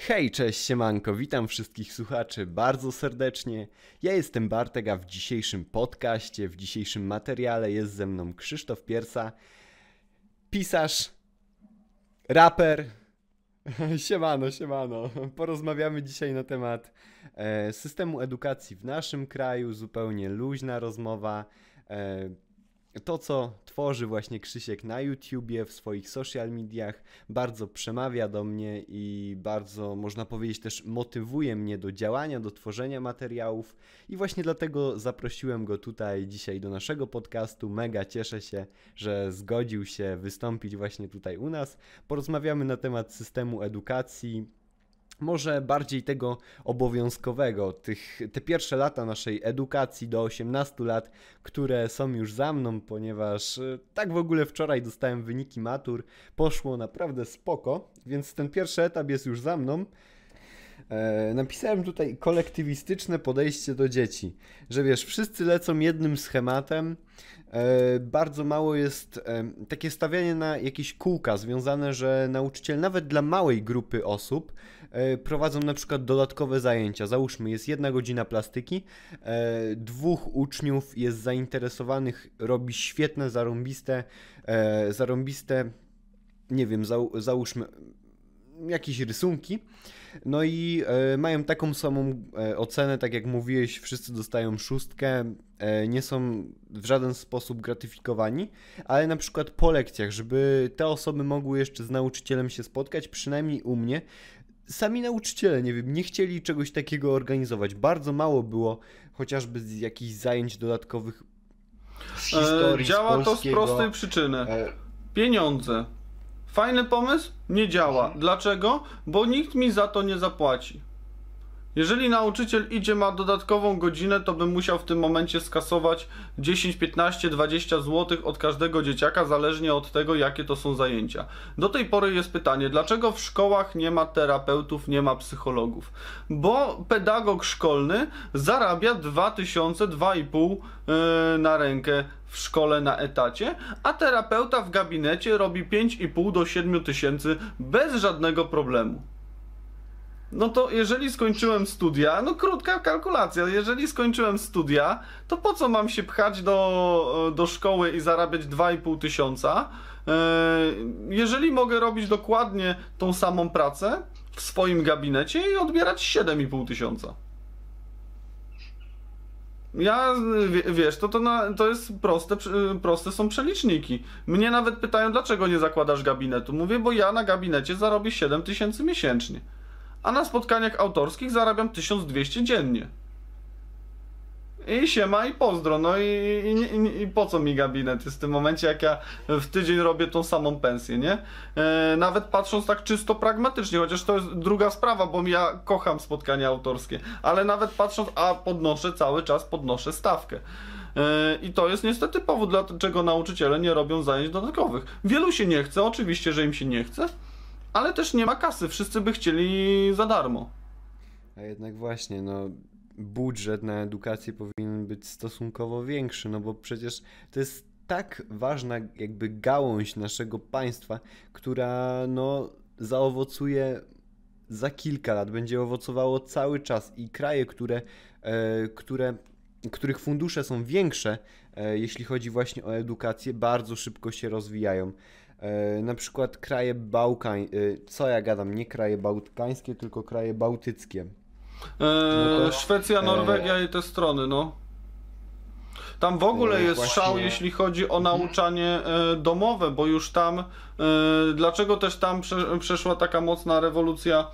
Hej, cześć, siemanko, witam wszystkich słuchaczy bardzo serdecznie. Ja jestem Bartek, a w dzisiejszym podcaście, w dzisiejszym materiale jest ze mną Krzysztof Piersa, pisarz, raper. Siemano, siemano. Porozmawiamy dzisiaj na temat systemu edukacji w naszym kraju, zupełnie luźna rozmowa. To, co tworzy właśnie Krzysiek na YouTubie, w swoich social mediach, bardzo przemawia do mnie i bardzo, można powiedzieć, też motywuje mnie do działania, do tworzenia materiałów i właśnie dlatego zaprosiłem go tutaj dzisiaj do naszego podcastu. Mega cieszę się, że zgodził się wystąpić właśnie tutaj u nas. Porozmawiamy na temat systemu edukacji. Może bardziej tego obowiązkowego, te pierwsze lata naszej edukacji do 18 lat, które są już za mną, ponieważ tak w ogóle wczoraj dostałem wyniki matur, poszło naprawdę spoko, więc ten pierwszy etap jest już za mną. Napisałem tutaj kolektywistyczne podejście do dzieci, że wiesz, wszyscy lecą jednym schematem, bardzo mało jest takie stawianie na jakieś kółka związane, że nauczyciel nawet dla małej grupy osób prowadzą na przykład dodatkowe zajęcia. Załóżmy, jest 1 godzina plastyki, 2 uczniów jest zainteresowanych, robi świetne, zarąbiste, nie wiem, załóżmy jakieś rysunki, no i mają taką samą ocenę, tak jak mówiłeś, wszyscy dostają 6, nie są w żaden sposób gratyfikowani, ale na przykład po lekcjach, żeby te osoby mogły jeszcze z nauczycielem się spotkać, przynajmniej u mnie, sami nauczyciele, nie wiem, nie chcieli czegoś takiego organizować, bardzo mało było chociażby jakichś zajęć dodatkowych z historii, działa z polskiego. To z prostej przyczyny, pieniądze. Fajny pomysł? Nie działa. Dlaczego? Bo nikt mi za to nie zapłaci. Jeżeli nauczyciel idzie, ma dodatkową godzinę, to bym musiał w tym momencie skasować 10, 15, 20 zł od każdego dzieciaka, zależnie od tego, jakie to są zajęcia. Do tej pory jest pytanie, dlaczego w szkołach nie ma terapeutów, nie ma psychologów? Bo pedagog szkolny zarabia 2,5 na rękę w szkole na etacie, a terapeuta w gabinecie robi 5,5 do 7 tysięcy bez żadnego problemu. No to jeżeli skończyłem studia, no krótka kalkulacja, jeżeli skończyłem studia, to po co mam się pchać do szkoły i zarabiać 2,5 tysiąca, jeżeli mogę robić dokładnie tą samą pracę w swoim gabinecie i odbierać 7,5 tysiąca. Ja, wiesz, to jest proste są przeliczniki. Mnie nawet pytają, dlaczego nie zakładasz gabinetu. Mówię, bo ja na gabinecie zarobię 7 tysięcy miesięcznie, a na spotkaniach autorskich zarabiam 1200 dziennie. I siema i pozdro, no i po co mi gabinet jest w tym momencie, jak ja w tydzień robię tą samą pensję, nie? Nawet patrząc tak czysto pragmatycznie, chociaż to jest druga sprawa, bo ja kocham spotkania autorskie, ale nawet patrząc, a cały czas podnoszę stawkę. I to jest niestety powód, dlaczego nauczyciele nie robią zajęć dodatkowych. Wielu się nie chce, oczywiście, że im się nie chce, ale też nie ma kasy, wszyscy by chcieli za darmo. A jednak właśnie, no, budżet na edukację powinien być stosunkowo większy, no bo przecież to jest tak ważna jakby gałąź naszego państwa, która no zaowocuje za kilka lat, będzie owocowało cały czas i kraje, których fundusze są większe, jeśli chodzi właśnie o edukację, bardzo szybko się rozwijają. Na przykład kraje kraje bałtyckie. Szwecja, Norwegia i te strony, no. Tam w ogóle jest właśnie szał, jeśli chodzi o nauczanie domowe, bo już tam, dlaczego też tam przeszła taka mocna rewolucja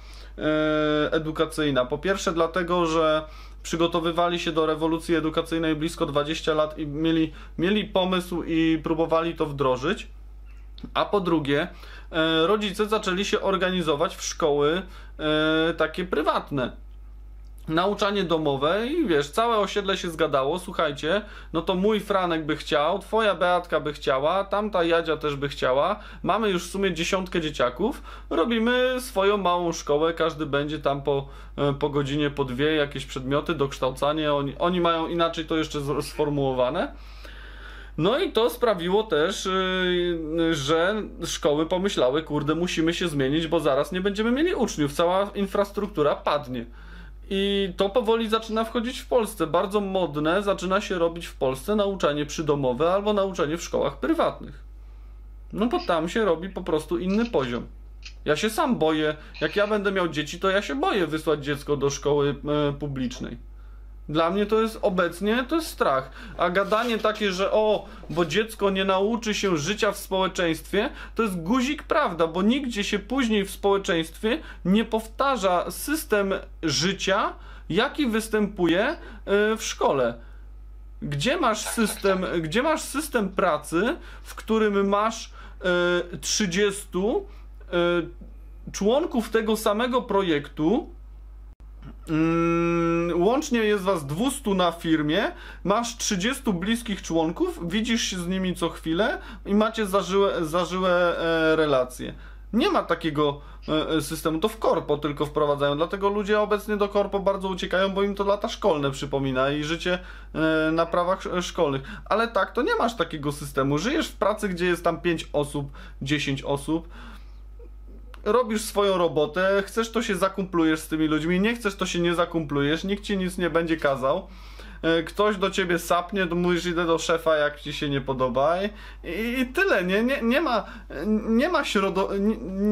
edukacyjna? Po pierwsze dlatego, że przygotowywali się do rewolucji edukacyjnej blisko 20 lat i mieli pomysł i próbowali to wdrożyć. A po drugie, rodzice zaczęli się organizować w szkoły takie prywatne. Nauczanie domowe i wiesz, całe osiedle się zgadało, słuchajcie, no to mój Franek by chciał, twoja Beatka by chciała, tamta Jadzia też by chciała, mamy już w sumie 10 dzieciaków, robimy swoją małą szkołę, każdy będzie tam po godzinie, po 2 jakieś przedmioty, dokształcanie, oni mają inaczej to jeszcze sformułowane. No i to sprawiło też, że szkoły pomyślały, kurde, musimy się zmienić, bo zaraz nie będziemy mieli uczniów, cała infrastruktura padnie. I to powoli zaczyna wchodzić w Polsce. Bardzo modne zaczyna się robić w Polsce nauczanie przydomowe albo nauczanie w szkołach prywatnych. No bo tam się robi po prostu inny poziom. Ja się sam boję, jak ja będę miał dzieci, to ja się boję wysłać dziecko do szkoły publicznej. Dla mnie to jest obecnie, to jest strach. A gadanie takie, że o, bo dziecko nie nauczy się życia w społeczeństwie, to jest guzik prawda, bo nigdzie się później w społeczeństwie nie powtarza system życia, jaki występuje w szkole. Gdzie masz system pracy, w którym masz 30 członków tego samego projektu, łącznie jest was 200 na firmie, masz 30 bliskich członków, widzisz się z nimi co chwilę i macie zażyłe relacje. Nie ma takiego systemu, to w korpo tylko wprowadzają, dlatego ludzie obecnie do korpo bardzo uciekają, bo im to lata szkolne przypomina i życie na prawach szkolnych. Ale tak, to nie masz takiego systemu, żyjesz w pracy, gdzie jest tam 5 osób, 10 osób, robisz swoją robotę, chcesz to się zakumplujesz z tymi ludźmi, nie chcesz to się nie zakumplujesz, nikt ci nic nie będzie kazał. Ktoś do ciebie sapnie, to mówisz idę do szefa, jak ci się nie podoba i tyle,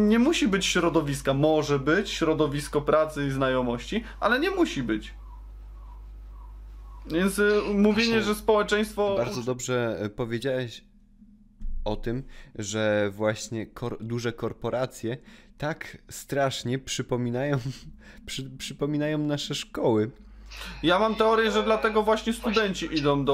nie musi być środowiska, może być środowisko pracy i znajomości, ale nie musi być. Więc mówienie, właśnie, że społeczeństwo... Bardzo dobrze powiedziałeś o tym, że właśnie duże korporacje tak strasznie przypominają, przypominają nasze szkoły. Ja mam teorię, że dlatego właśnie studenci idą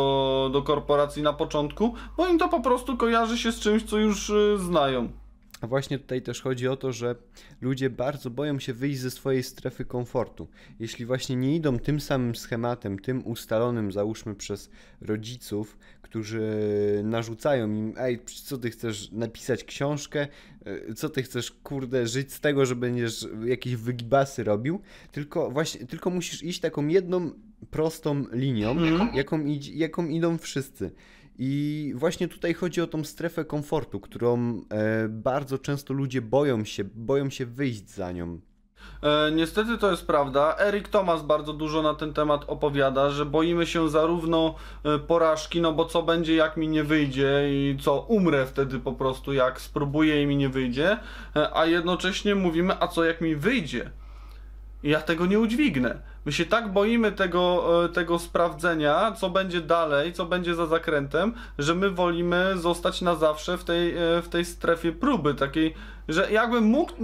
do korporacji na początku, bo im to po prostu kojarzy się z czymś, co już znają. A właśnie tutaj też chodzi o to, że ludzie bardzo boją się wyjść ze swojej strefy komfortu. Jeśli właśnie nie idą tym samym schematem, tym ustalonym, załóżmy przez rodziców, którzy narzucają im, ej, co ty chcesz napisać książkę, co ty chcesz, kurde, żyć z tego, że będziesz jakieś wygibasy robił, tylko właśnie, tylko musisz iść taką jedną prostą linią, jaką idą wszyscy. I właśnie tutaj chodzi o tą strefę komfortu, którą bardzo często ludzie boją się wyjść za nią. Niestety to jest prawda. Eric Thomas bardzo dużo na ten temat opowiada, że boimy się zarówno porażki, no bo co będzie, jak mi nie wyjdzie i co, umrę wtedy po prostu, jak spróbuję i mi nie wyjdzie, a jednocześnie mówimy, a co, jak mi wyjdzie? Ja tego nie udźwignę. My się tak boimy tego sprawdzenia, co będzie dalej, co będzie za zakrętem, że my wolimy zostać na zawsze w tej strefie próby takiej, że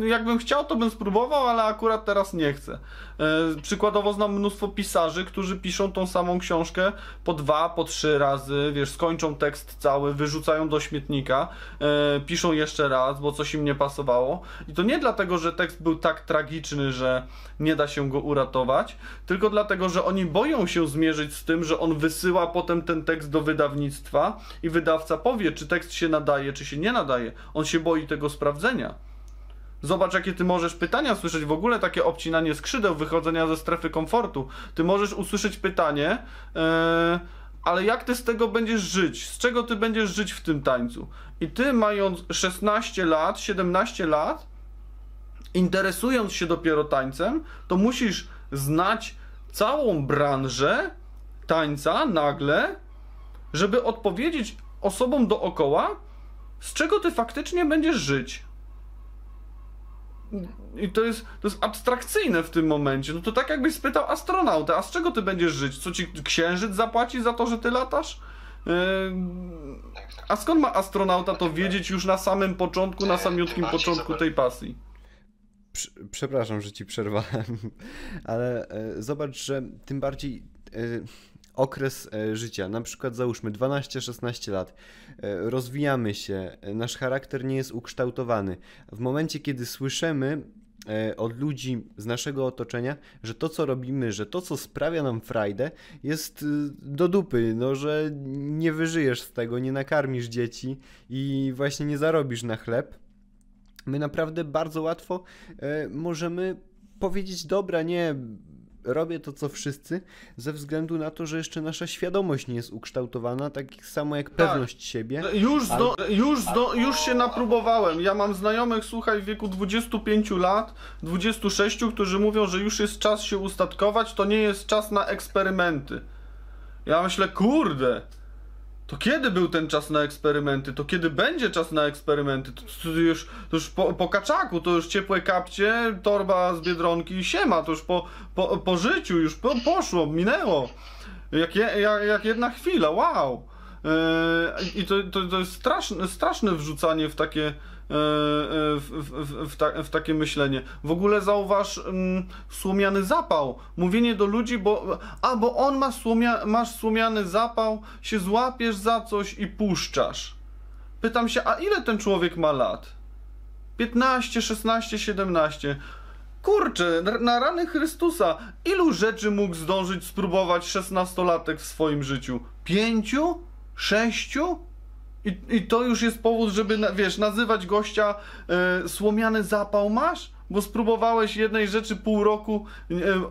jakbym chciał, to bym spróbował, ale akurat teraz nie chcę. Przykładowo znam mnóstwo pisarzy, którzy piszą tą samą książkę po 2, po 3 razy, wiesz, skończą tekst cały, wyrzucają do śmietnika, piszą jeszcze raz, bo coś im nie pasowało. I to nie dlatego, że tekst był tak tragiczny, że nie da się go uratować, tylko dlatego, że oni boją się zmierzyć z tym, że on wysyła potem ten tekst do wydawnictwa i wydawca powie, czy tekst się nadaje, czy się nie nadaje. On się boi tego sprawdzenia. Zobacz, jakie ty możesz pytania słyszeć, w ogóle takie obcinanie skrzydeł, wychodzenia ze strefy komfortu. Ty możesz usłyszeć pytanie, ale jak ty z tego będziesz żyć? Z czego ty będziesz żyć w tym tańcu? I ty, mając 16 lat, 17 lat, interesując się dopiero tańcem, to musisz znać całą branżę tańca nagle, żeby odpowiedzieć osobom dookoła, z czego ty faktycznie będziesz żyć. I to jest abstrakcyjne w tym momencie. No to tak jakbyś spytał astronautę, a z czego ty będziesz żyć? Co ci księżyc zapłaci za to, że ty latasz? A skąd ma astronauta to wiedzieć już na samym początku, na samiutkim początku tej pasji? Przepraszam, że ci przerwałem, ale zobacz, że tym bardziej okres życia, na przykład załóżmy 12-16 lat, rozwijamy się, nasz charakter nie jest ukształtowany. W momencie, kiedy słyszymy od ludzi z naszego otoczenia, że to, co robimy, że to, co sprawia nam frajdę, jest do dupy, no, że nie wyżyjesz z tego, nie nakarmisz dzieci i właśnie nie zarobisz na chleb, my naprawdę bardzo łatwo możemy powiedzieć, dobra, nie, robię to, co wszyscy, ze względu na to, że jeszcze nasza świadomość nie jest ukształtowana, tak samo jak pewność siebie. Już się napróbowałem. Ja mam znajomych, słuchaj, w wieku 25 lat, 26, którzy mówią, że już jest czas się ustatkować, to nie jest czas na eksperymenty. Ja myślę, kurde, to kiedy był ten czas na eksperymenty? To kiedy będzie czas na eksperymenty? To już po kaczaku, to już ciepłe kapcie, torba z Biedronki i siema, to już po życiu, już poszło, minęło. Jak jedna chwila, wow. I to jest straszne wrzucanie w takie... w takie myślenie. W ogóle zauważ słomiany zapał. Mówienie do ludzi, bo on ma masz słomiany zapał, się złapiesz za coś i puszczasz. Pytam się, a ile ten człowiek ma lat? 15, 16, 17. Kurczę, na rany Chrystusa, ilu rzeczy mógł zdążyć spróbować 16-latek w swoim życiu? 5? 6? I to już jest powód, żeby, wiesz, nazywać gościa słomiany zapał masz? Bo spróbowałeś jednej rzeczy pół roku,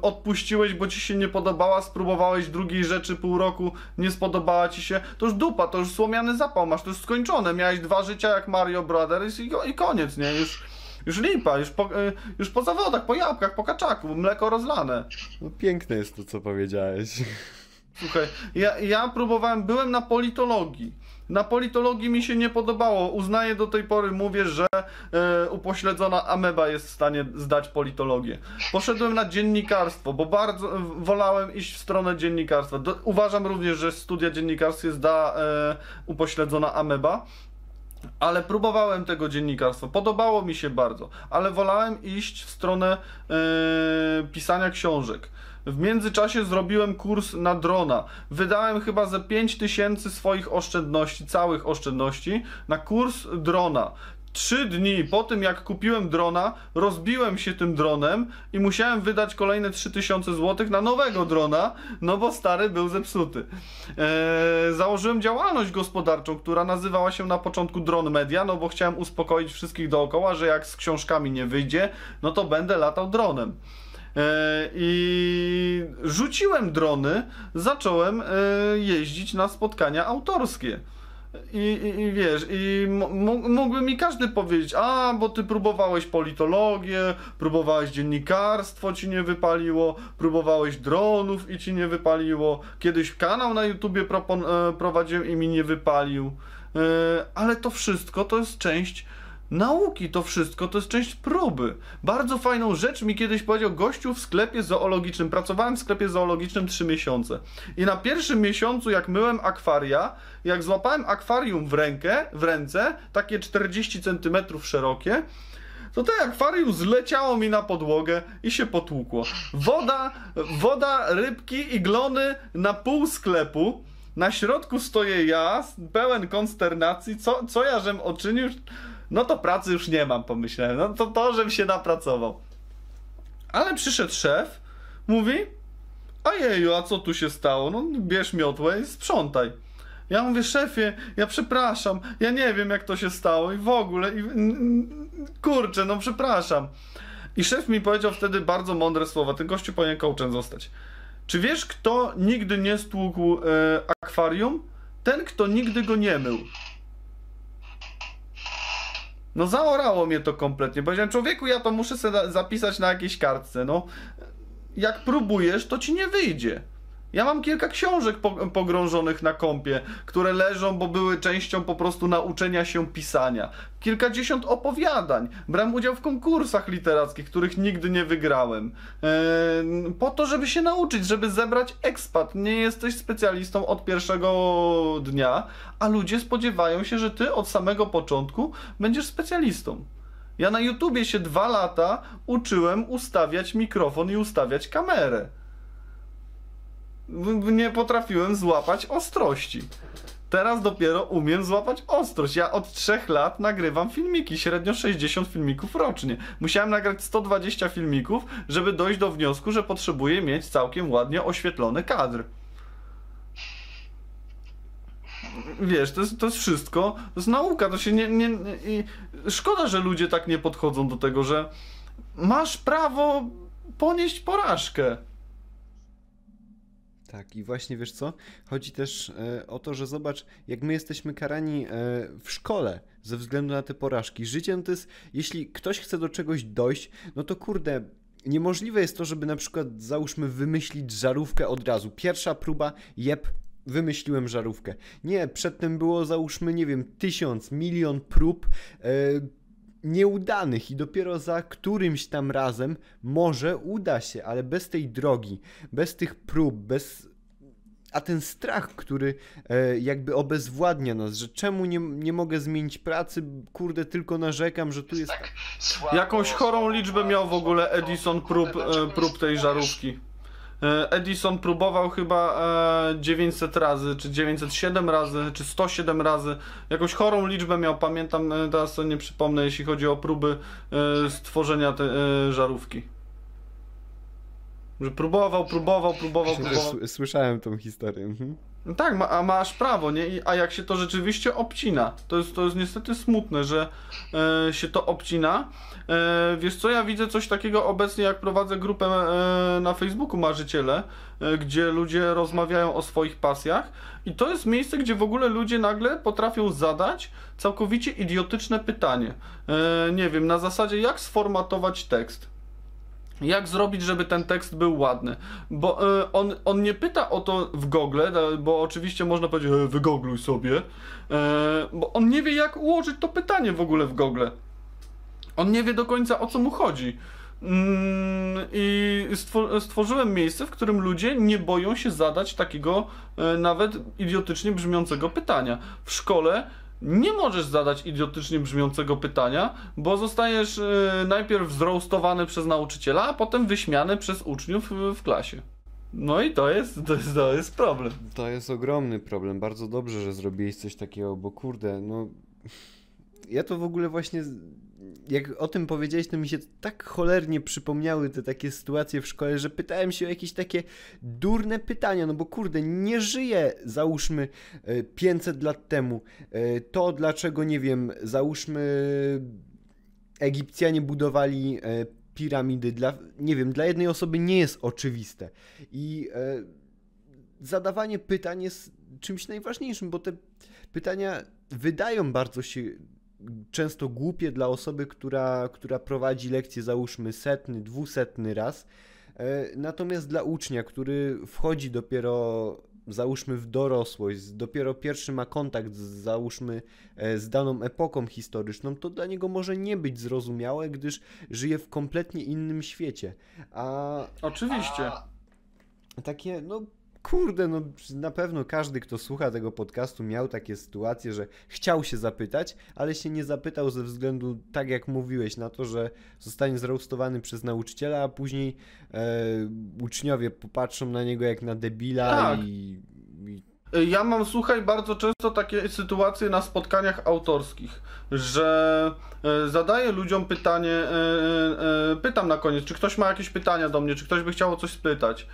odpuściłeś, bo ci się nie podobała, spróbowałeś drugiej rzeczy pół roku, nie spodobała ci się. To już dupa, to już słomiany zapał masz, to już skończone. Miałeś 2 życia jak Mario Brothers i koniec, nie? Już lipa, już po zawodach, po jabłkach, po kaczaku, mleko rozlane. No piękne jest to, co powiedziałeś. Słuchaj, ja próbowałem, byłem na politologii. Na politologii mi się nie podobało. Uznaję do tej pory, mówię, że upośledzona ameba jest w stanie zdać politologię. Poszedłem na dziennikarstwo, bo bardzo wolałem iść w stronę dziennikarstwa. Uważam również, że studia dziennikarskie zda upośledzona ameba, ale próbowałem tego dziennikarstwa. Podobało mi się bardzo, ale wolałem iść w stronę pisania książek. W międzyczasie zrobiłem kurs na drona. Wydałem chyba ze 5000 swoich oszczędności, całych oszczędności, na kurs drona. 3 dni po tym, jak kupiłem drona, rozbiłem się tym dronem i musiałem wydać kolejne 3000 zł na nowego drona, no bo stary był zepsuty. Założyłem działalność gospodarczą, która nazywała się na początku Drone Media, no bo chciałem uspokoić wszystkich dookoła, że jak z książkami nie wyjdzie, no to będę latał dronem. I rzuciłem drony, zacząłem jeździć na spotkania autorskie. I wiesz, mógłby mi każdy powiedzieć, a bo ty próbowałeś politologię, próbowałeś dziennikarstwo, ci nie wypaliło, próbowałeś dronów i ci nie wypaliło. Kiedyś kanał na YouTubie prowadziłem i mi nie wypalił. Ale to wszystko to jest część nauki, to wszystko to jest część próby. Bardzo fajną rzecz mi kiedyś powiedział gościu w sklepie zoologicznym. Pracowałem w sklepie zoologicznym 3 miesiące. I na pierwszym miesiącu, jak myłem akwaria, jak złapałem akwarium w ręce, takie 40 cm szerokie, to te akwarium zleciało mi na podłogę i się potłukło. Woda, rybki, iglony na pół sklepu. Na środku stoję ja, pełen konsternacji. Co ja żem uczynił? No to pracy już nie mam, pomyślałem, no to żem się napracował. Ale przyszedł szef, mówi, ajeju, a co tu się stało? No bierz miotłę i sprzątaj. Ja mówię, szefie, ja przepraszam, ja nie wiem jak to się stało i w ogóle, kurczę, no przepraszam. I szef mi powiedział wtedy bardzo mądre słowa, ten gościu powinien coachem zostać. Czy wiesz, kto nigdy nie stłukł akwarium? Ten, kto nigdy go nie mył. No zaorało mnie to kompletnie. Powiedziałem, człowieku, ja to muszę sobie zapisać na jakiejś kartce. No, jak próbujesz, to ci nie wyjdzie. Ja mam kilka książek pogrążonych na kompie, które leżą, bo były częścią po prostu nauczenia się pisania. Kilkadziesiąt opowiadań. Brałem udział w konkursach literackich, których nigdy nie wygrałem. Po to, żeby się nauczyć, żeby zebrać ekspat. Nie jesteś specjalistą od pierwszego dnia, a ludzie spodziewają się, że ty od samego początku będziesz specjalistą. Ja na YouTubie się 2 lata uczyłem ustawiać mikrofon i ustawiać kamerę. Nie potrafiłem złapać ostrości. Teraz dopiero umiem złapać ostrość. Ja od 3 lat nagrywam filmiki, średnio 60 filmików rocznie. Musiałem nagrać 120 filmików, żeby dojść do wniosku, że potrzebuję mieć całkiem ładnie oświetlony kadr. Wiesz, to jest wszystko, to jest nauka, to się nie... Szkoda, że ludzie tak nie podchodzą do tego, że masz prawo ponieść porażkę. Tak, i właśnie wiesz co? Chodzi też o to, że zobacz, jak my jesteśmy karani w szkole ze względu na te porażki. Życie no to jest, jeśli ktoś chce do czegoś dojść, no to kurde, niemożliwe jest to, żeby na przykład, załóżmy, wymyślić żarówkę od razu. Pierwsza próba, jep, wymyśliłem żarówkę. Nie, przedtem było, załóżmy, nie wiem, 1000, 1 000 prób nieudanych i dopiero za którymś tam razem może uda się, ale bez tej drogi, bez tych prób, a ten strach, który jakby obezwładnia nas, że czemu nie mogę zmienić pracy, kurde, tylko narzekam, że tu jest... Tak słabo, jakąś chorą liczbę miał w ogóle Edison prób tej żarówki. Edison próbował chyba 900 razy, czy 907 razy, czy 107 razy. Jakąś chorą liczbę miał, pamiętam, teraz sobie nie przypomnę, jeśli chodzi o próby stworzenia tej żarówki. Że próbował. Słyszałem tą historię. Mhm. No tak, a masz prawo, nie? A jak się to rzeczywiście obcina, to jest niestety smutne, że się to obcina. Wiesz co, ja widzę coś takiego obecnie, jak prowadzę grupę na Facebooku Marzyciele, gdzie ludzie rozmawiają o swoich pasjach i to jest miejsce, gdzie w ogóle ludzie nagle potrafią zadać całkowicie idiotyczne pytanie. Nie wiem, na zasadzie jak sformatować tekst. Jak zrobić, żeby ten tekst był ładny? Bo on nie pyta o to w Google, bo oczywiście można powiedzieć, wygoogluj sobie, bo on nie wie, jak ułożyć to pytanie w ogóle w Google. On nie wie do końca, o co mu chodzi. I stworzyłem miejsce, w którym ludzie nie boją się zadać takiego nawet idiotycznie brzmiącego pytania. W szkole nie możesz zadać idiotycznie brzmiącego pytania, bo zostajesz najpierw zroastowany przez nauczyciela, a potem wyśmiany przez uczniów w klasie. No i to jest problem. To jest ogromny problem. Bardzo dobrze, że zrobiłeś coś takiego, bo kurde, no... Ja to w ogóle właśnie... Jak o tym powiedziałeś, to mi się tak cholernie przypomniały te takie sytuacje w szkole, że pytałem się o jakieś takie durne pytania, no bo kurde, nie żyję, załóżmy, 500 lat temu. To dlaczego, nie wiem, załóżmy, Egipcjanie budowali piramidy, nie wiem, dla jednej osoby nie jest oczywiste. I zadawanie pytań jest czymś najważniejszym, bo te pytania wydają bardzo się... często głupie dla osoby, która prowadzi lekcję, załóżmy, 100., 200. raz. Natomiast dla ucznia, który wchodzi dopiero, załóżmy, w dorosłość, dopiero pierwszy ma kontakt, załóżmy, z daną epoką historyczną, to dla niego może nie być zrozumiałe, gdyż żyje w kompletnie innym świecie. Oczywiście. Takie, no... Kurde, no na pewno każdy, kto słucha tego podcastu, miał takie sytuacje, że chciał się zapytać, ale się nie zapytał ze względu, tak jak mówiłeś, na to, że zostanie zroastowany przez nauczyciela, a później uczniowie popatrzą na niego jak na debila. Tak. Ja mam, słuchaj, bardzo często takie sytuacje na spotkaniach autorskich, że zadaję ludziom pytanie, pytam na koniec, czy ktoś ma jakieś pytania do mnie, czy ktoś by chciał o coś spytać.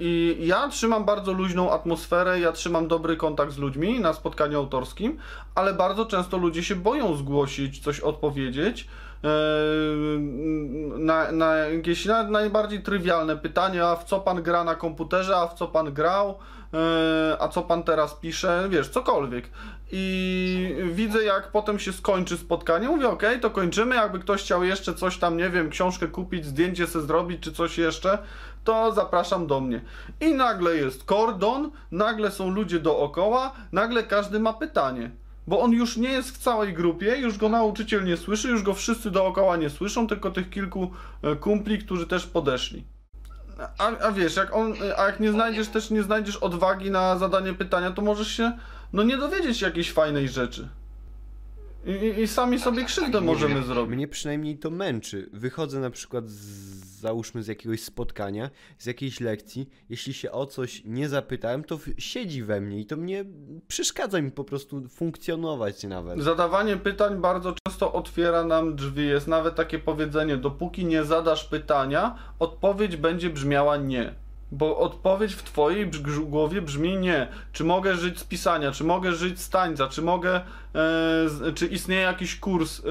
I ja trzymam bardzo luźną atmosferę, ja trzymam dobry kontakt z ludźmi na spotkaniu autorskim, ale bardzo często ludzie się boją zgłosić, coś odpowiedzieć na jakieś najbardziej trywialne pytanie, a w co pan gra na komputerze, a w co pan grał, a co pan teraz pisze, wiesz, cokolwiek. I widzę, jak potem się skończy spotkanie, mówię, okej, to kończymy, jakby ktoś chciał jeszcze coś tam, nie wiem, książkę kupić, zdjęcie sobie zrobić, czy coś jeszcze, to zapraszam do mnie. I nagle jest kordon, nagle są ludzie dookoła, nagle każdy ma pytanie. Bo on już nie jest w całej grupie, już go nauczyciel nie słyszy, już go wszyscy dookoła nie słyszą, tylko tych kilku kumpli, którzy też podeszli. A wiesz, jak nie znajdziesz odwagi na zadanie pytania, to możesz się no nie dowiedzieć jakiejś fajnej rzeczy. I sami sobie krzywdę możemy zrobić. Mnie przynajmniej to męczy. Wychodzę na przykład, załóżmy, z jakiegoś spotkania, z jakiejś lekcji. Jeśli się o coś nie zapytałem, to siedzi we mnie i to mnie przeszkadza mi po prostu funkcjonować nawet. Zadawanie pytań bardzo często otwiera nam drzwi. Jest nawet takie powiedzenie, dopóki nie zadasz pytania, odpowiedź będzie brzmiała nie. Bo odpowiedź w twojej głowie brzmi nie. Czy mogę żyć z pisania, czy mogę żyć z tańca, czy mogę, czy istnieje jakiś kurs,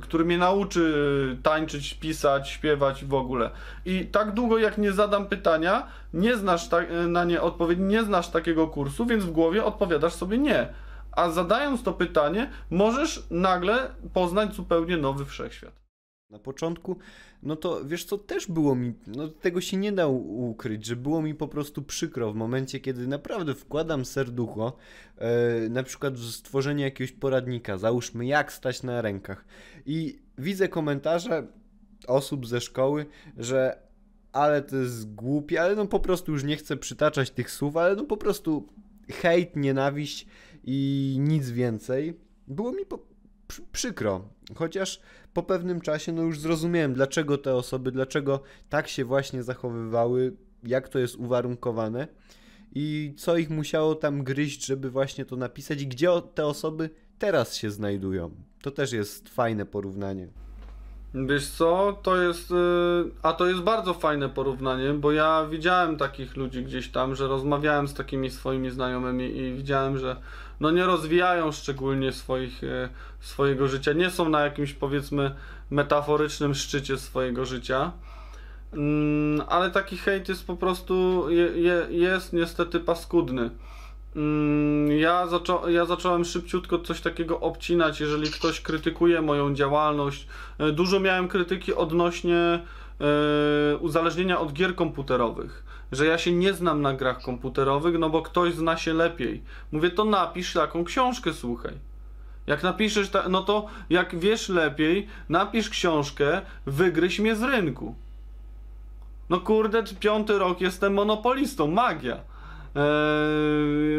który mnie nauczy tańczyć, pisać, śpiewać w ogóle. I tak długo jak nie zadam pytania, nie znasz na nie odpowiedzi, nie znasz takiego kursu, więc w głowie odpowiadasz sobie nie. A zadając to pytanie, możesz nagle poznać zupełnie nowy wszechświat. Na początku, no to wiesz co, też było mi, no tego się nie da ukryć, że było mi po prostu przykro w momencie, kiedy naprawdę wkładam serducho, na przykład w stworzenie jakiegoś poradnika, załóżmy jak stać na rękach, i widzę komentarze osób ze szkoły, że ale to jest głupie, ale no po prostu już nie chcę przytaczać tych słów, ale no po prostu hejt, nienawiść i nic więcej. Było mi przykro, chociaż po pewnym czasie no już zrozumiałem, dlaczego te osoby, dlaczego tak się właśnie zachowywały, jak to jest uwarunkowane i co ich musiało tam gryźć, żeby właśnie to napisać i gdzie te osoby teraz się znajdują. To też jest fajne porównanie. Wiesz co, to jest, a to jest bardzo fajne porównanie, bo ja widziałem takich ludzi gdzieś tam, że rozmawiałem z takimi swoimi znajomymi i widziałem, że no nie rozwijają szczególnie swojego życia, nie są na jakimś powiedzmy metaforycznym szczycie swojego życia, ale taki hejt jest po prostu, jest niestety paskudny. Ja zacząłem szybciutko coś takiego obcinać, jeżeli ktoś krytykuje moją działalność. Dużo miałem krytyki odnośnie uzależnienia od gier komputerowych, że ja się nie znam na grach komputerowych, no bo ktoś zna się lepiej. Mówię, to napisz taką książkę, słuchaj. Jak napiszesz, no to jak wiesz lepiej, napisz książkę, wygryź mnie z rynku. No kurde, 5. rok jestem monopolistą, magia.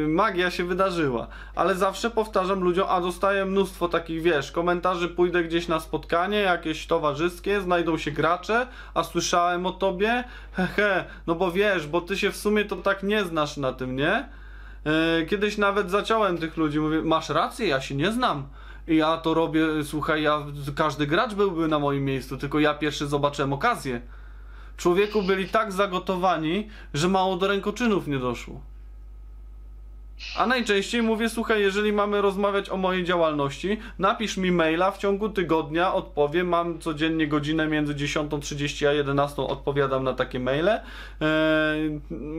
Magia się wydarzyła, ale zawsze powtarzam ludziom, a dostaję mnóstwo takich, wiesz, komentarzy, pójdę gdzieś na spotkanie jakieś towarzyskie, znajdą się gracze, a słyszałem o tobie, hehe, no bo wiesz, bo ty się w sumie to tak nie znasz na tym, nie? Kiedyś nawet zaciąłem tych ludzi, mówię, masz rację, ja się nie znam. I ja to robię, słuchaj, każdy gracz byłby na moim miejscu, tylko ja pierwszy zobaczyłem okazję. Człowieku, byli tak zagotowani, że mało do rękoczynów nie doszło. A najczęściej mówię, słuchaj, jeżeli mamy rozmawiać o mojej działalności, napisz mi maila, w ciągu tygodnia odpowiem, mam codziennie godzinę między 10:30 a 11:00 odpowiadam na takie maile,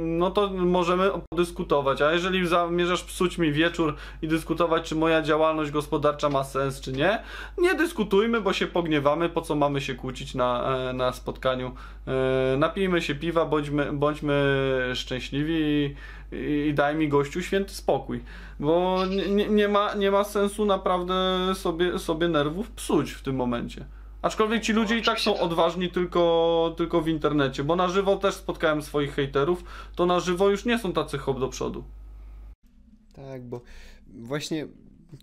no to możemy podyskutować, a jeżeli zamierzasz psuć mi wieczór i dyskutować, czy moja działalność gospodarcza ma sens, czy nie, nie dyskutujmy, bo się pogniewamy, po co mamy się kłócić na spotkaniu, napijmy się piwa, bądźmy szczęśliwi i daj mi, gościu, święty spokój, bo nie ma sensu naprawdę sobie nerwów psuć w tym momencie. Aczkolwiek ci ludzie i tak są odważni tylko w internecie, bo na żywo też spotkałem swoich hejterów, to na żywo już nie są tacy hop do przodu. Tak, bo właśnie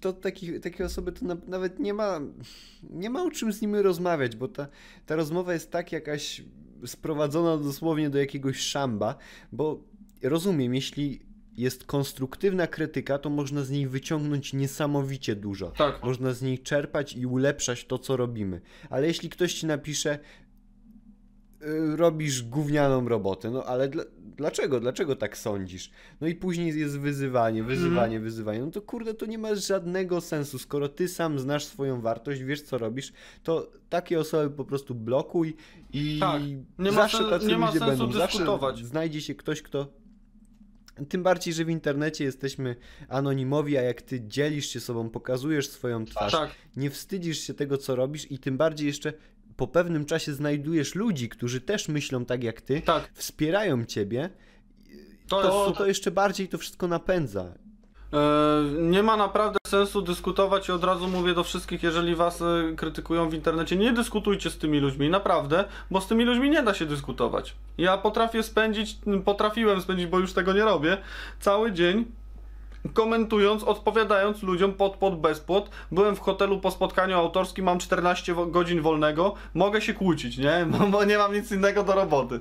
to takie osoby to nawet nie ma o czym z nimi rozmawiać, bo ta rozmowa jest tak jakaś sprowadzona dosłownie do jakiegoś szamba, bo rozumiem, jeśli jest konstruktywna krytyka, to można z niej wyciągnąć niesamowicie dużo. Tak. Można z niej czerpać i ulepszać to, co robimy. Ale jeśli ktoś ci napisze, robisz gównianą robotę, no ale dlaczego? Dlaczego tak sądzisz? No i później jest wyzywanie. No to kurde, to nie ma żadnego sensu. Skoro ty sam znasz swoją wartość, wiesz co robisz, to takie osoby po prostu blokuj i tak. Nie ma sensu dyskutować. Znajdzie się ktoś, kto... Tym bardziej, że w internecie jesteśmy anonimowi, a jak ty dzielisz się sobą, pokazujesz swoją twarz, tak, nie wstydzisz się tego, co robisz i tym bardziej jeszcze po pewnym czasie znajdujesz ludzi, którzy też myślą tak jak ty, tak, wspierają ciebie, to jeszcze bardziej to wszystko napędza. Nie ma naprawdę sensu dyskutować i od razu mówię do wszystkich, jeżeli was krytykują w internecie, nie dyskutujcie z tymi ludźmi, naprawdę, bo z tymi ludźmi nie da się dyskutować. Ja potrafiłem spędzić, bo już tego nie robię, cały dzień komentując, odpowiadając ludziom bez płot. Byłem w hotelu po spotkaniu autorskim, mam 14 godzin wolnego, mogę się kłócić, nie? Bo nie mam nic innego do roboty.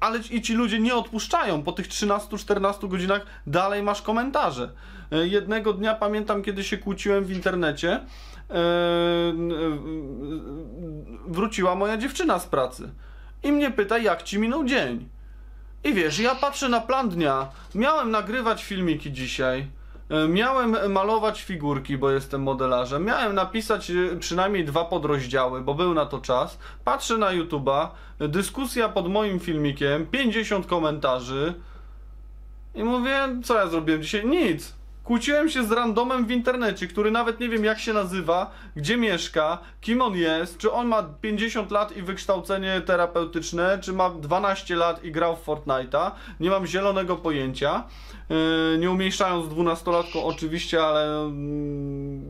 Ale ci ludzie nie odpuszczają, po tych 13-14 godzinach dalej masz komentarze. Jednego dnia pamiętam, kiedy się kłóciłem w internecie, wróciła moja dziewczyna z pracy. i mnie pyta, jak ci minął dzień. I wiesz, ja patrzę na plan dnia. Miałem nagrywać filmiki dzisiaj, miałem malować figurki, bo jestem modelarzem, miałem napisać przynajmniej 2 podrozdziały, bo był na to czas. Patrzę na YouTube'a, dyskusja pod moim filmikiem, 50 komentarzy i mówię, co ja zrobiłem dzisiaj? Nic. Kłóciłem się z randomem w internecie, który nawet nie wiem jak się nazywa, gdzie mieszka, kim on jest, czy on ma 50 lat i wykształcenie terapeutyczne, czy ma 12 lat i grał w Fortnite'a. Nie mam zielonego pojęcia, nie umniejszając 12-latką oczywiście, ale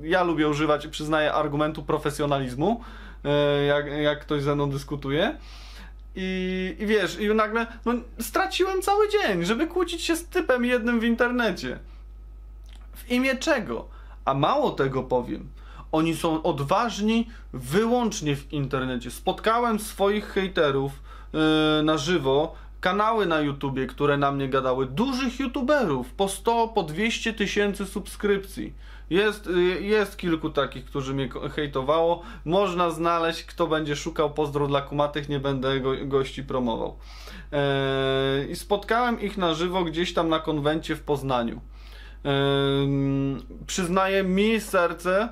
ja lubię używać, przyznaję, argumentu profesjonalizmu, jak ktoś ze mną dyskutuje. I wiesz, i nagle no, straciłem cały dzień, żeby kłócić się z typem jednym w internecie. W imię czego? A mało tego powiem. Oni są odważni wyłącznie w internecie. Spotkałem swoich hejterów na żywo, kanały na YouTubie, które na mnie gadały, dużych youtuberów, po 100, po 200 tysięcy subskrypcji. Jest kilku takich, którzy mnie hejtowało. Można znaleźć, kto będzie szukał. Pozdro dla kumatych, nie będę gości promował. I spotkałem ich na żywo gdzieś tam na konwencie w Poznaniu. Przyznaję, mi serce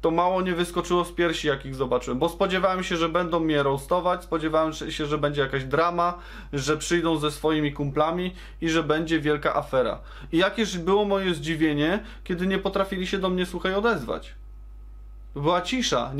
to mało nie wyskoczyło z piersi, jak ich zobaczyłem, bo spodziewałem się, że będą mnie roastować, spodziewałem się, że będzie jakaś drama, że przyjdą ze swoimi kumplami i że będzie wielka afera. I jakież było moje zdziwienie, kiedy nie potrafili się do mnie, słuchaj, odezwać. Była cisza,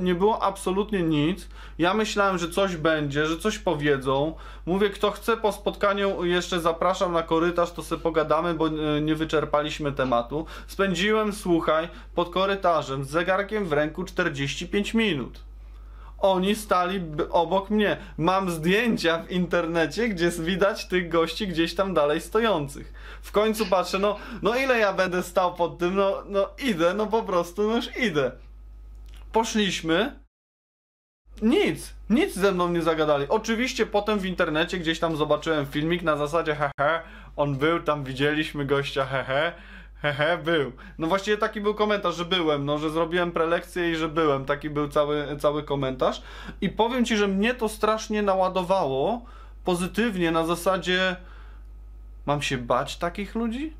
nie było absolutnie nic. Ja myślałem, że coś będzie, że coś powiedzą. Mówię, kto chce po spotkaniu jeszcze zapraszam na korytarz, to sobie pogadamy, bo nie wyczerpaliśmy tematu. Spędziłem, słuchaj, pod korytarzem z zegarkiem w ręku 45 minut. Oni stali obok mnie. Mam zdjęcia w internecie, gdzie widać tych gości gdzieś tam dalej stojących. W końcu patrzę, no ile ja będę stał pod tym, no idę, no po prostu, no już idę. Poszliśmy, nic ze mną nie zagadali. Oczywiście potem w internecie gdzieś tam zobaczyłem filmik na zasadzie hehe, on był, tam widzieliśmy gościa, hehe, był. No właściwie taki był komentarz, że byłem, no że zrobiłem prelekcję i że byłem, taki był cały komentarz. I powiem ci, że mnie to strasznie naładowało pozytywnie na zasadzie, mam się bać takich ludzi?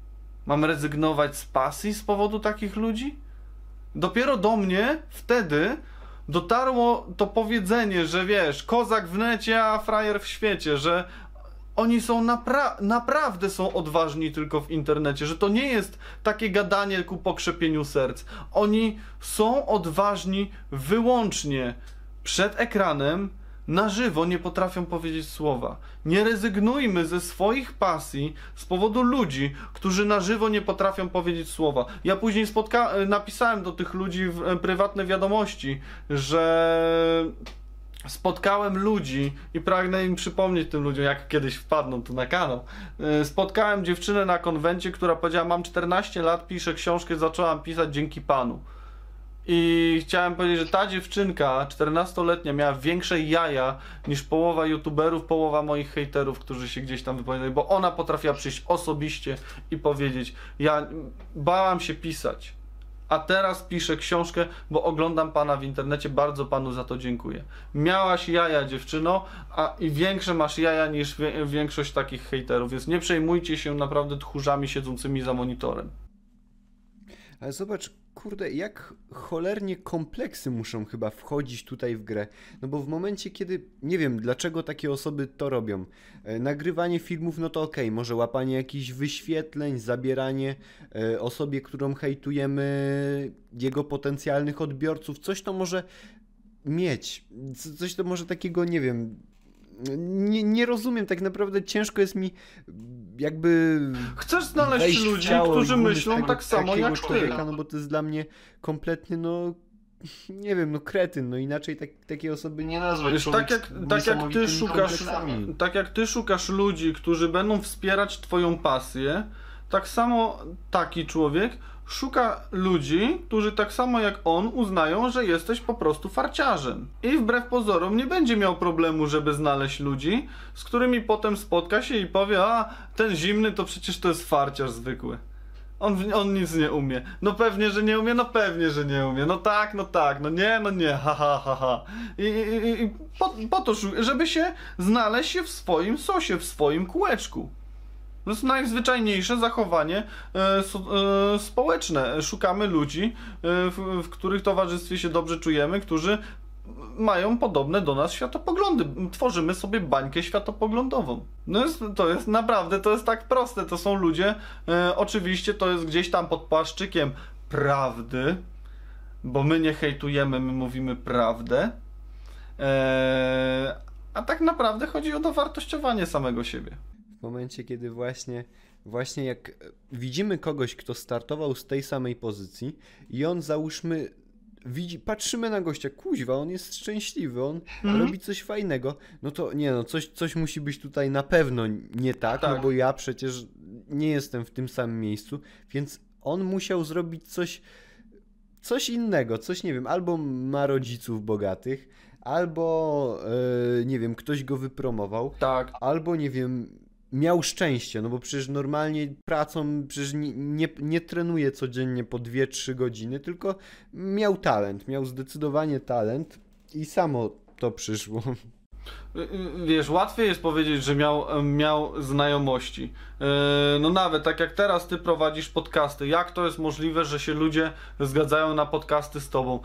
Mam rezygnować z pasji z powodu takich ludzi? Dopiero do mnie wtedy dotarło to powiedzenie, że wiesz, kozak w necie, a frajer w świecie, że oni są naprawdę są odważni tylko w internecie, że to nie jest takie gadanie ku pokrzepieniu serc. Oni są odważni wyłącznie przed ekranem, na żywo nie potrafią powiedzieć słowa. Nie rezygnujmy ze swoich pasji z powodu ludzi, którzy na żywo nie potrafią powiedzieć słowa. Ja później napisałem do tych ludzi w prywatne wiadomości, że spotkałem ludzi i pragnę im przypomnieć tym ludziom, jak kiedyś wpadną tu na kanał. Spotkałem dziewczynę na konwencie, która powiedziała, mam 14 lat, piszę książkę, zaczęłam pisać dzięki panu. I chciałem powiedzieć, że ta dziewczynka 14-letnia miała większe jaja niż połowa youtuberów, połowa moich hejterów, którzy się gdzieś tam wypowiadali, bo ona potrafiła przyjść osobiście i powiedzieć, ja bałam się pisać, a teraz piszę książkę, bo oglądam pana w internecie, bardzo panu za to dziękuję. Miałaś jaja, dziewczyno, i większe masz jaja niż większość takich hejterów, więc nie przejmujcie się naprawdę tchórzami siedzącymi za monitorem. Ale zobacz, kurde, jak cholernie kompleksy muszą chyba wchodzić tutaj w grę. No bo w momencie, kiedy, nie wiem, dlaczego takie osoby to robią. Nagrywanie filmów, no to okej, może łapanie jakichś wyświetleń, zabieranie osobie, którą hejtujemy, jego potencjalnych odbiorców. Coś to może mieć, coś to może takiego, nie wiem... Nie rozumiem, tak naprawdę ciężko jest mi jakby... Chcesz znaleźć ludzi, którzy myślą tak samo jak ty. No bo to jest dla mnie kompletnie, no nie wiem, no kretyn, no inaczej takiej osoby nie nazwać. Tak jak ty szukasz ludzi, którzy będą wspierać twoją pasję, tak samo taki człowiek szuka ludzi, którzy tak samo jak on uznają, że jesteś po prostu farciarzem. I wbrew pozorom nie będzie miał problemu, żeby znaleźć ludzi, z którymi potem spotka się i powie, a ten zimny to przecież to jest farciarz zwykły. On nic nie umie. No pewnie, że nie umie, no pewnie, że nie umie. No tak, no tak, no nie, ha, ha, ha, ha. I po to, żeby się znaleźć się w swoim sosie, w swoim kółeczku. To jest najzwyczajniejsze zachowanie społeczne. Szukamy ludzi, w których towarzystwie się dobrze czujemy, którzy mają podobne do nas światopoglądy. Tworzymy sobie bańkę światopoglądową. No to jest naprawdę, to jest tak proste. To są ludzie, oczywiście to jest gdzieś tam pod płaszczykiem prawdy, bo my nie hejtujemy, my mówimy prawdę. A tak naprawdę chodzi o dowartościowanie samego siebie. W momencie, kiedy właśnie jak widzimy kogoś, kto startował z tej samej pozycji i on, załóżmy, widzi, patrzymy na gościa, kuźwa, on jest szczęśliwy, on robi coś fajnego, no to nie no, coś musi być tutaj na pewno nie tak, tak, no bo ja przecież nie jestem w tym samym miejscu, więc on musiał zrobić coś innego, coś, nie wiem, albo ma rodziców bogatych, albo, nie wiem, ktoś go wypromował, tak, albo, nie wiem, miał szczęście, no bo przecież normalnie pracą, przecież nie trenuje codziennie po 2-3 godziny, tylko miał talent, miał zdecydowanie talent i samo to przyszło. Wiesz, łatwiej jest powiedzieć, że miał znajomości. No nawet tak jak teraz ty prowadzisz podcasty, jak to jest możliwe, że się ludzie zgadzają na podcasty z tobą?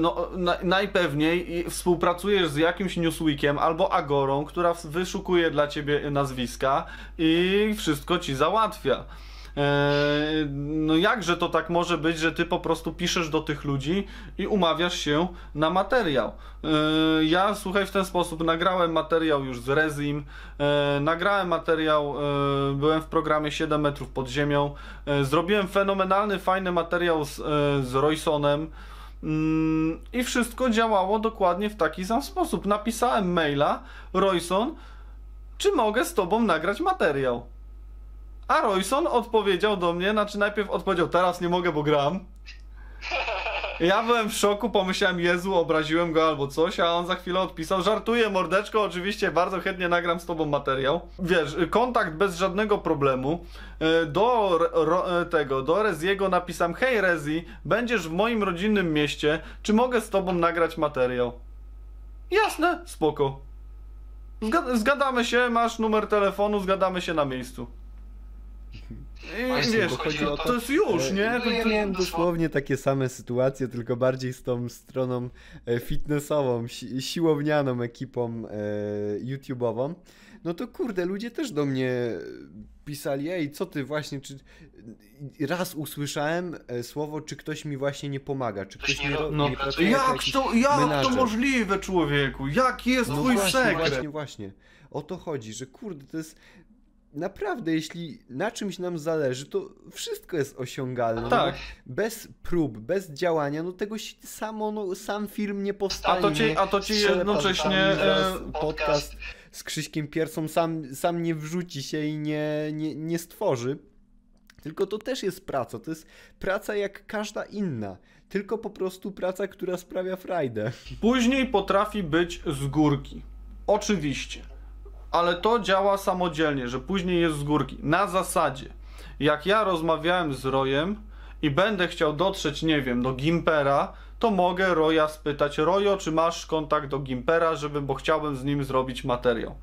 No, najpewniej współpracujesz z jakimś Newsweekiem albo Agorą, która wyszukuje dla ciebie nazwiska i wszystko ci załatwia. No jakże to tak może być, że ty po prostu piszesz do tych ludzi i umawiasz się na materiał. Ja, słuchaj, w ten sposób nagrałem materiał już z Rezim, nagrałem materiał, byłem w programie 7 metrów pod ziemią, zrobiłem fenomenalny, fajny materiał z Roysonem i wszystko działało dokładnie w taki sam sposób. Napisałem maila: Royson, czy mogę z tobą nagrać materiał? A Royson odpowiedział do mnie, znaczy najpierw odpowiedział: teraz nie mogę, bo gram. Ja byłem w szoku, pomyślałem: Jezu, obraziłem go albo coś, a on za chwilę odpisał: żartuję, mordeczko, oczywiście bardzo chętnie nagram z tobą materiał. Wiesz, kontakt bez żadnego problemu. Do Reziego napisałem: hej Rezi, będziesz w moim rodzinnym mieście, czy mogę z tobą nagrać materiał? Jasne, spoko. Zgadamy się, masz numer telefonu, zgadamy się na miejscu. Wiesz, to jest już, nie? Ja miałem dosłownie takie same sytuacje, tylko bardziej z tą stroną fitnessową, siłownianą ekipą YouTube'ową. No to kurde, ludzie też do mnie pisali: ej, co ty właśnie, czy... Raz usłyszałem słowo: czy ktoś mi właśnie nie pomaga, czy ktoś mi nie pracuje. Jak to możliwe, człowieku? Jaki jest twój sekret? Właśnie. O to chodzi, że kurde, to jest... Naprawdę, jeśli na czymś nam zależy, to wszystko jest osiągalne. Tak. No, bez prób, bez działania, no tego się samo, no, sam film nie powstanie. A to ci jednocześnie podcast z Krzyśkiem Piersą sam nie wrzuci się i nie stworzy. Tylko to też jest praca. To jest praca jak każda inna. Tylko po prostu praca, która sprawia frajdę. Później potrafi być z górki. Oczywiście. Ale to działa samodzielnie, że później jest z górki. Na zasadzie, jak ja rozmawiałem z Rojem i będę chciał dotrzeć, nie wiem, do Gimpera, to mogę Roja spytać: Rojo, czy masz kontakt do Gimpera, bo chciałbym z nim zrobić materiał.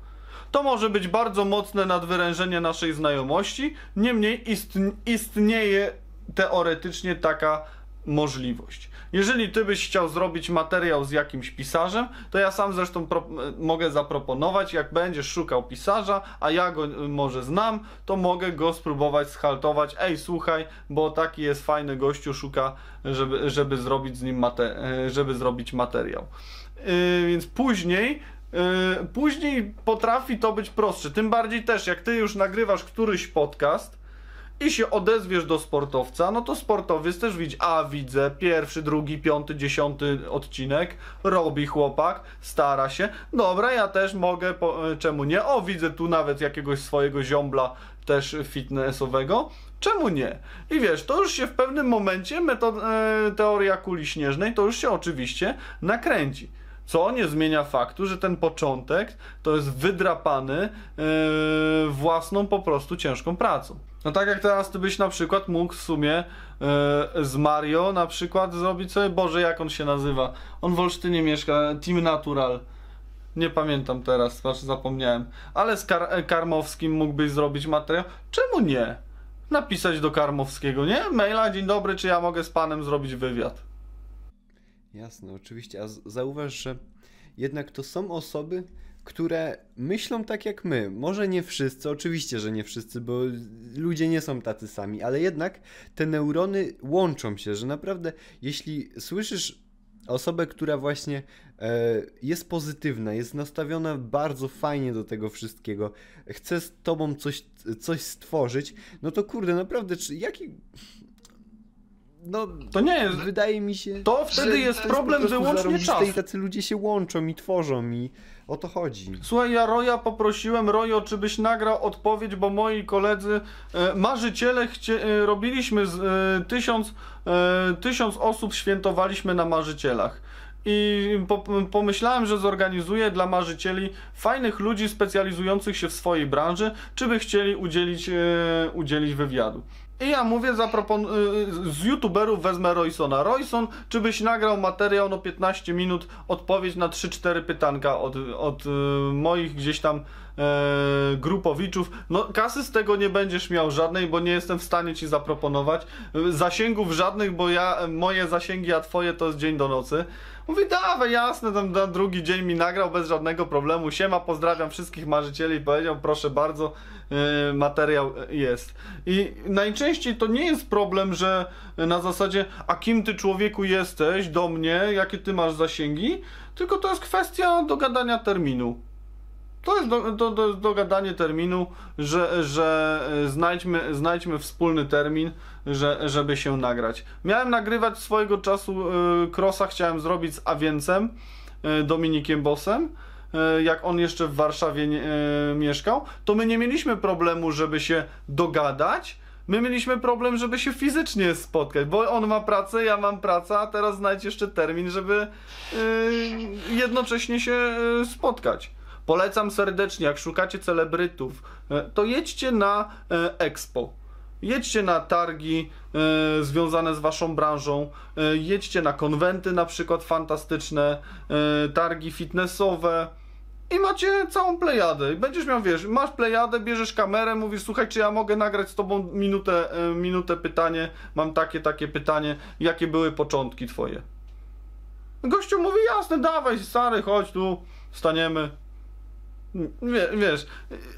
To może być bardzo mocne nadwyrężenie naszej znajomości, niemniej istnieje teoretycznie taka możliwość. Jeżeli ty byś chciał zrobić materiał z jakimś pisarzem, to ja sam zresztą mogę zaproponować: jak będziesz szukał pisarza, a ja go może znam, to mogę go spróbować schaltować: ej, słuchaj, bo taki jest fajny gościu, szuka, żeby zrobić z nim materiał. Więc później potrafi to być prostsze. Tym bardziej też, jak ty już nagrywasz któryś podcast i się odezwiesz do sportowca, no to sportowiec też widzi: a widzę, 1., 2., 5., 10. odcinek, robi chłopak, stara się, dobra, ja też mogę, czemu nie, o, widzę tu nawet jakiegoś swojego ziombla też fitnessowego, czemu nie? I wiesz, to już się w pewnym momencie teoria kuli śnieżnej to już się oczywiście nakręci. Co nie zmienia faktu, że ten początek to jest wydrapany własną po prostu ciężką pracą. No tak jak teraz ty byś na przykład mógł w sumie z Mario na przykład zrobić sobie, Boże, jak on się nazywa? On w Olsztynie mieszka, Team Natural. Nie pamiętam teraz, znaczy zapomniałem. Ale z Karmowskim mógłbyś zrobić materiał. Czemu nie? Napisać do Karmowskiego, nie? Maila, dzień dobry, czy ja mogę z panem zrobić wywiad? Jasne, oczywiście. A zauważ, że jednak to są osoby, które myślą tak jak my. Może nie wszyscy, oczywiście, że nie wszyscy, bo ludzie nie są tacy sami, ale jednak te neurony łączą się, że naprawdę jeśli słyszysz osobę, która właśnie jest pozytywna, jest nastawiona bardzo fajnie do tego wszystkiego, chce z tobą coś stworzyć, no to kurde, naprawdę, czy jaki... No, to nie jest. Wydaje mi się. To wtedy jest problem wyłącznie czasu. I tacy ludzie się łączą i tworzą, i o to chodzi. Słuchaj, ja Roya poprosiłem, Royo, czy byś nagrał odpowiedź, bo moi koledzy, marzyciele, robiliśmy z 1000 osób, świętowaliśmy na marzycielach. I pomyślałem, że zorganizuję dla marzycieli fajnych ludzi specjalizujących się w swojej branży, czy by chcieli udzielić wywiadu. I ja mówię, z youtuberów wezmę Roysona. Royson, czy byś nagrał materiał, no 15 minut, odpowiedź na 3-4 pytanka od moich gdzieś tam grupowiczów. No kasy z tego nie będziesz miał żadnej, bo nie jestem w stanie ci zaproponować. Zasięgów żadnych, bo moje zasięgi, a twoje to jest dzień do nocy. Mówię, dawaj, jasne, tam na drugi dzień mi nagrał bez żadnego problemu. Siema, pozdrawiam wszystkich marzycieli. Powiedział, proszę bardzo, materiał jest. I najczęściej to nie jest problem, że na zasadzie, a kim ty, człowieku, jesteś do mnie, jakie ty masz zasięgi, tylko to jest kwestia dogadania terminu. To jest dogadanie terminu, że znajdźmy wspólny termin, żeby się nagrać. Miałem nagrywać swojego czasu crossa, chciałem zrobić z Awiencem, Dominikiem Bossem, jak on jeszcze w Warszawie mieszkał, to my nie mieliśmy problemu, żeby się dogadać. My mieliśmy problem, żeby się fizycznie spotkać, bo on ma pracę, ja mam pracę, a teraz znajdź jeszcze termin, żeby jednocześnie się spotkać. Polecam serdecznie, jak szukacie celebrytów, to jedźcie na Expo, jedźcie na targi związane z waszą branżą, jedźcie na konwenty, na przykład fantastyczne, targi fitnessowe i macie całą plejadę. I będziesz miał, wiesz, masz plejadę, bierzesz kamerę, mówisz, słuchaj, czy ja mogę nagrać z tobą minutę pytanie, mam takie pytanie, jakie były początki twoje. Gościu mówi, jasne, dawaj, stary, chodź tu, staniemy. Wiesz,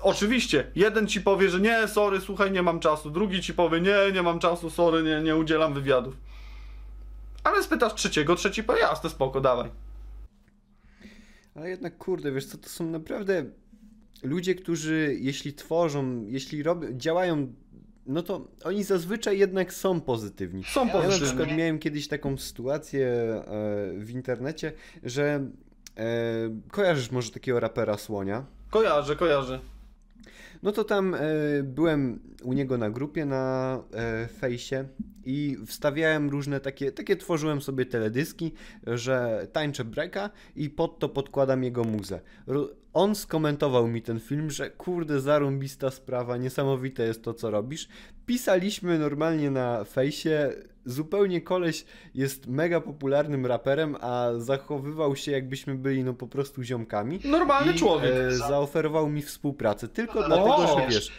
oczywiście, jeden ci powie, że nie, sorry, słuchaj, nie mam czasu. Drugi ci powie, nie mam czasu, sorry, nie udzielam wywiadów. Ale spytasz trzeciego, trzeci powie, jasne, spoko, dawaj. Ale jednak, kurde, wiesz co, to są naprawdę ludzie, którzy jeśli tworzą, jeśli działają, no to oni zazwyczaj jednak są pozytywni. Są pozytywni. Ja na przykład miałem kiedyś taką sytuację w internecie, że... kojarzysz może takiego rapera Słonia? Kojarzę. No to tam byłem u niego na grupie na fejsie i wstawiałem różne takie tworzyłem sobie teledyski, że tańczę breka i pod to podkładam jego muzę. On skomentował mi ten film, że kurde, zarąbista sprawa, niesamowite jest to, co robisz. Pisaliśmy normalnie na fejsie, zupełnie koleś jest mega popularnym raperem, a zachowywał się, jakbyśmy byli no po prostu ziomkami. Normalny człowiek. Zaoferował mi współpracę, tylko dlatego, że wiesz...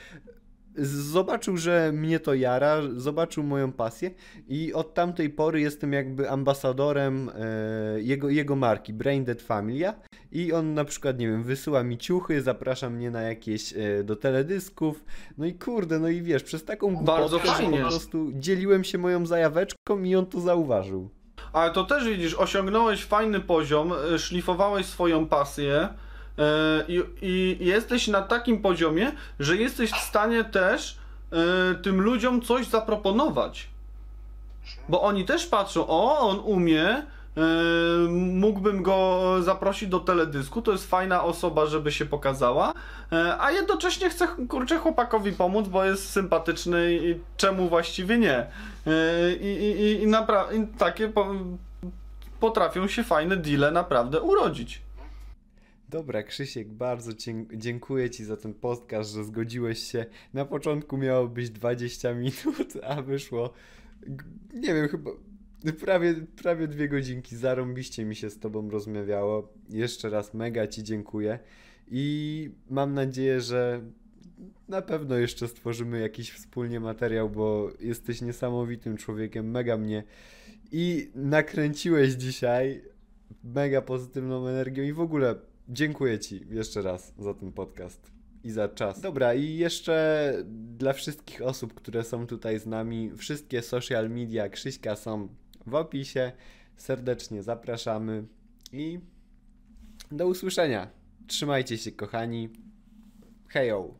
Zobaczył, że mnie to jara, zobaczył moją pasję i od tamtej pory jestem jakby ambasadorem jego marki, Braindead Familia, i on na przykład, nie wiem, wysyła mi ciuchy, zaprasza mnie na jakieś do teledysków, no i kurde, no i wiesz, przez taką głupotkę po prostu dzieliłem się moją zajaweczką i on to zauważył. Ale to też widzisz, osiągnąłeś fajny poziom, szlifowałeś swoją pasję, i jesteś na takim poziomie, że jesteś w stanie też tym ludziom coś zaproponować. Bo oni też patrzą, o, on umie, mógłbym go zaprosić do teledysku, to jest fajna osoba, żeby się pokazała, a jednocześnie chcę, kurczę, chłopakowi pomóc, bo jest sympatyczny i czemu właściwie nie. I takie potrafią się fajne deale naprawdę urodzić. Dobra, Krzysiek, bardzo dziękuję Ci za ten podcast, że zgodziłeś się. Na początku miało być 20 minut, a wyszło, nie wiem, chyba prawie 2 godzinki. Zarąbiście mi się z Tobą rozmawiało. Jeszcze raz mega Ci dziękuję i mam nadzieję, że na pewno jeszcze stworzymy jakiś wspólnie materiał, bo jesteś niesamowitym człowiekiem, mega mnie i nakręciłeś dzisiaj mega pozytywną energią i w ogóle dziękuję Ci jeszcze raz za ten podcast i za czas. Dobra, i jeszcze dla wszystkich osób, które są tutaj z nami, wszystkie social media Krzyśka są w opisie. Serdecznie zapraszamy i do usłyszenia. Trzymajcie się, kochani. Hejo!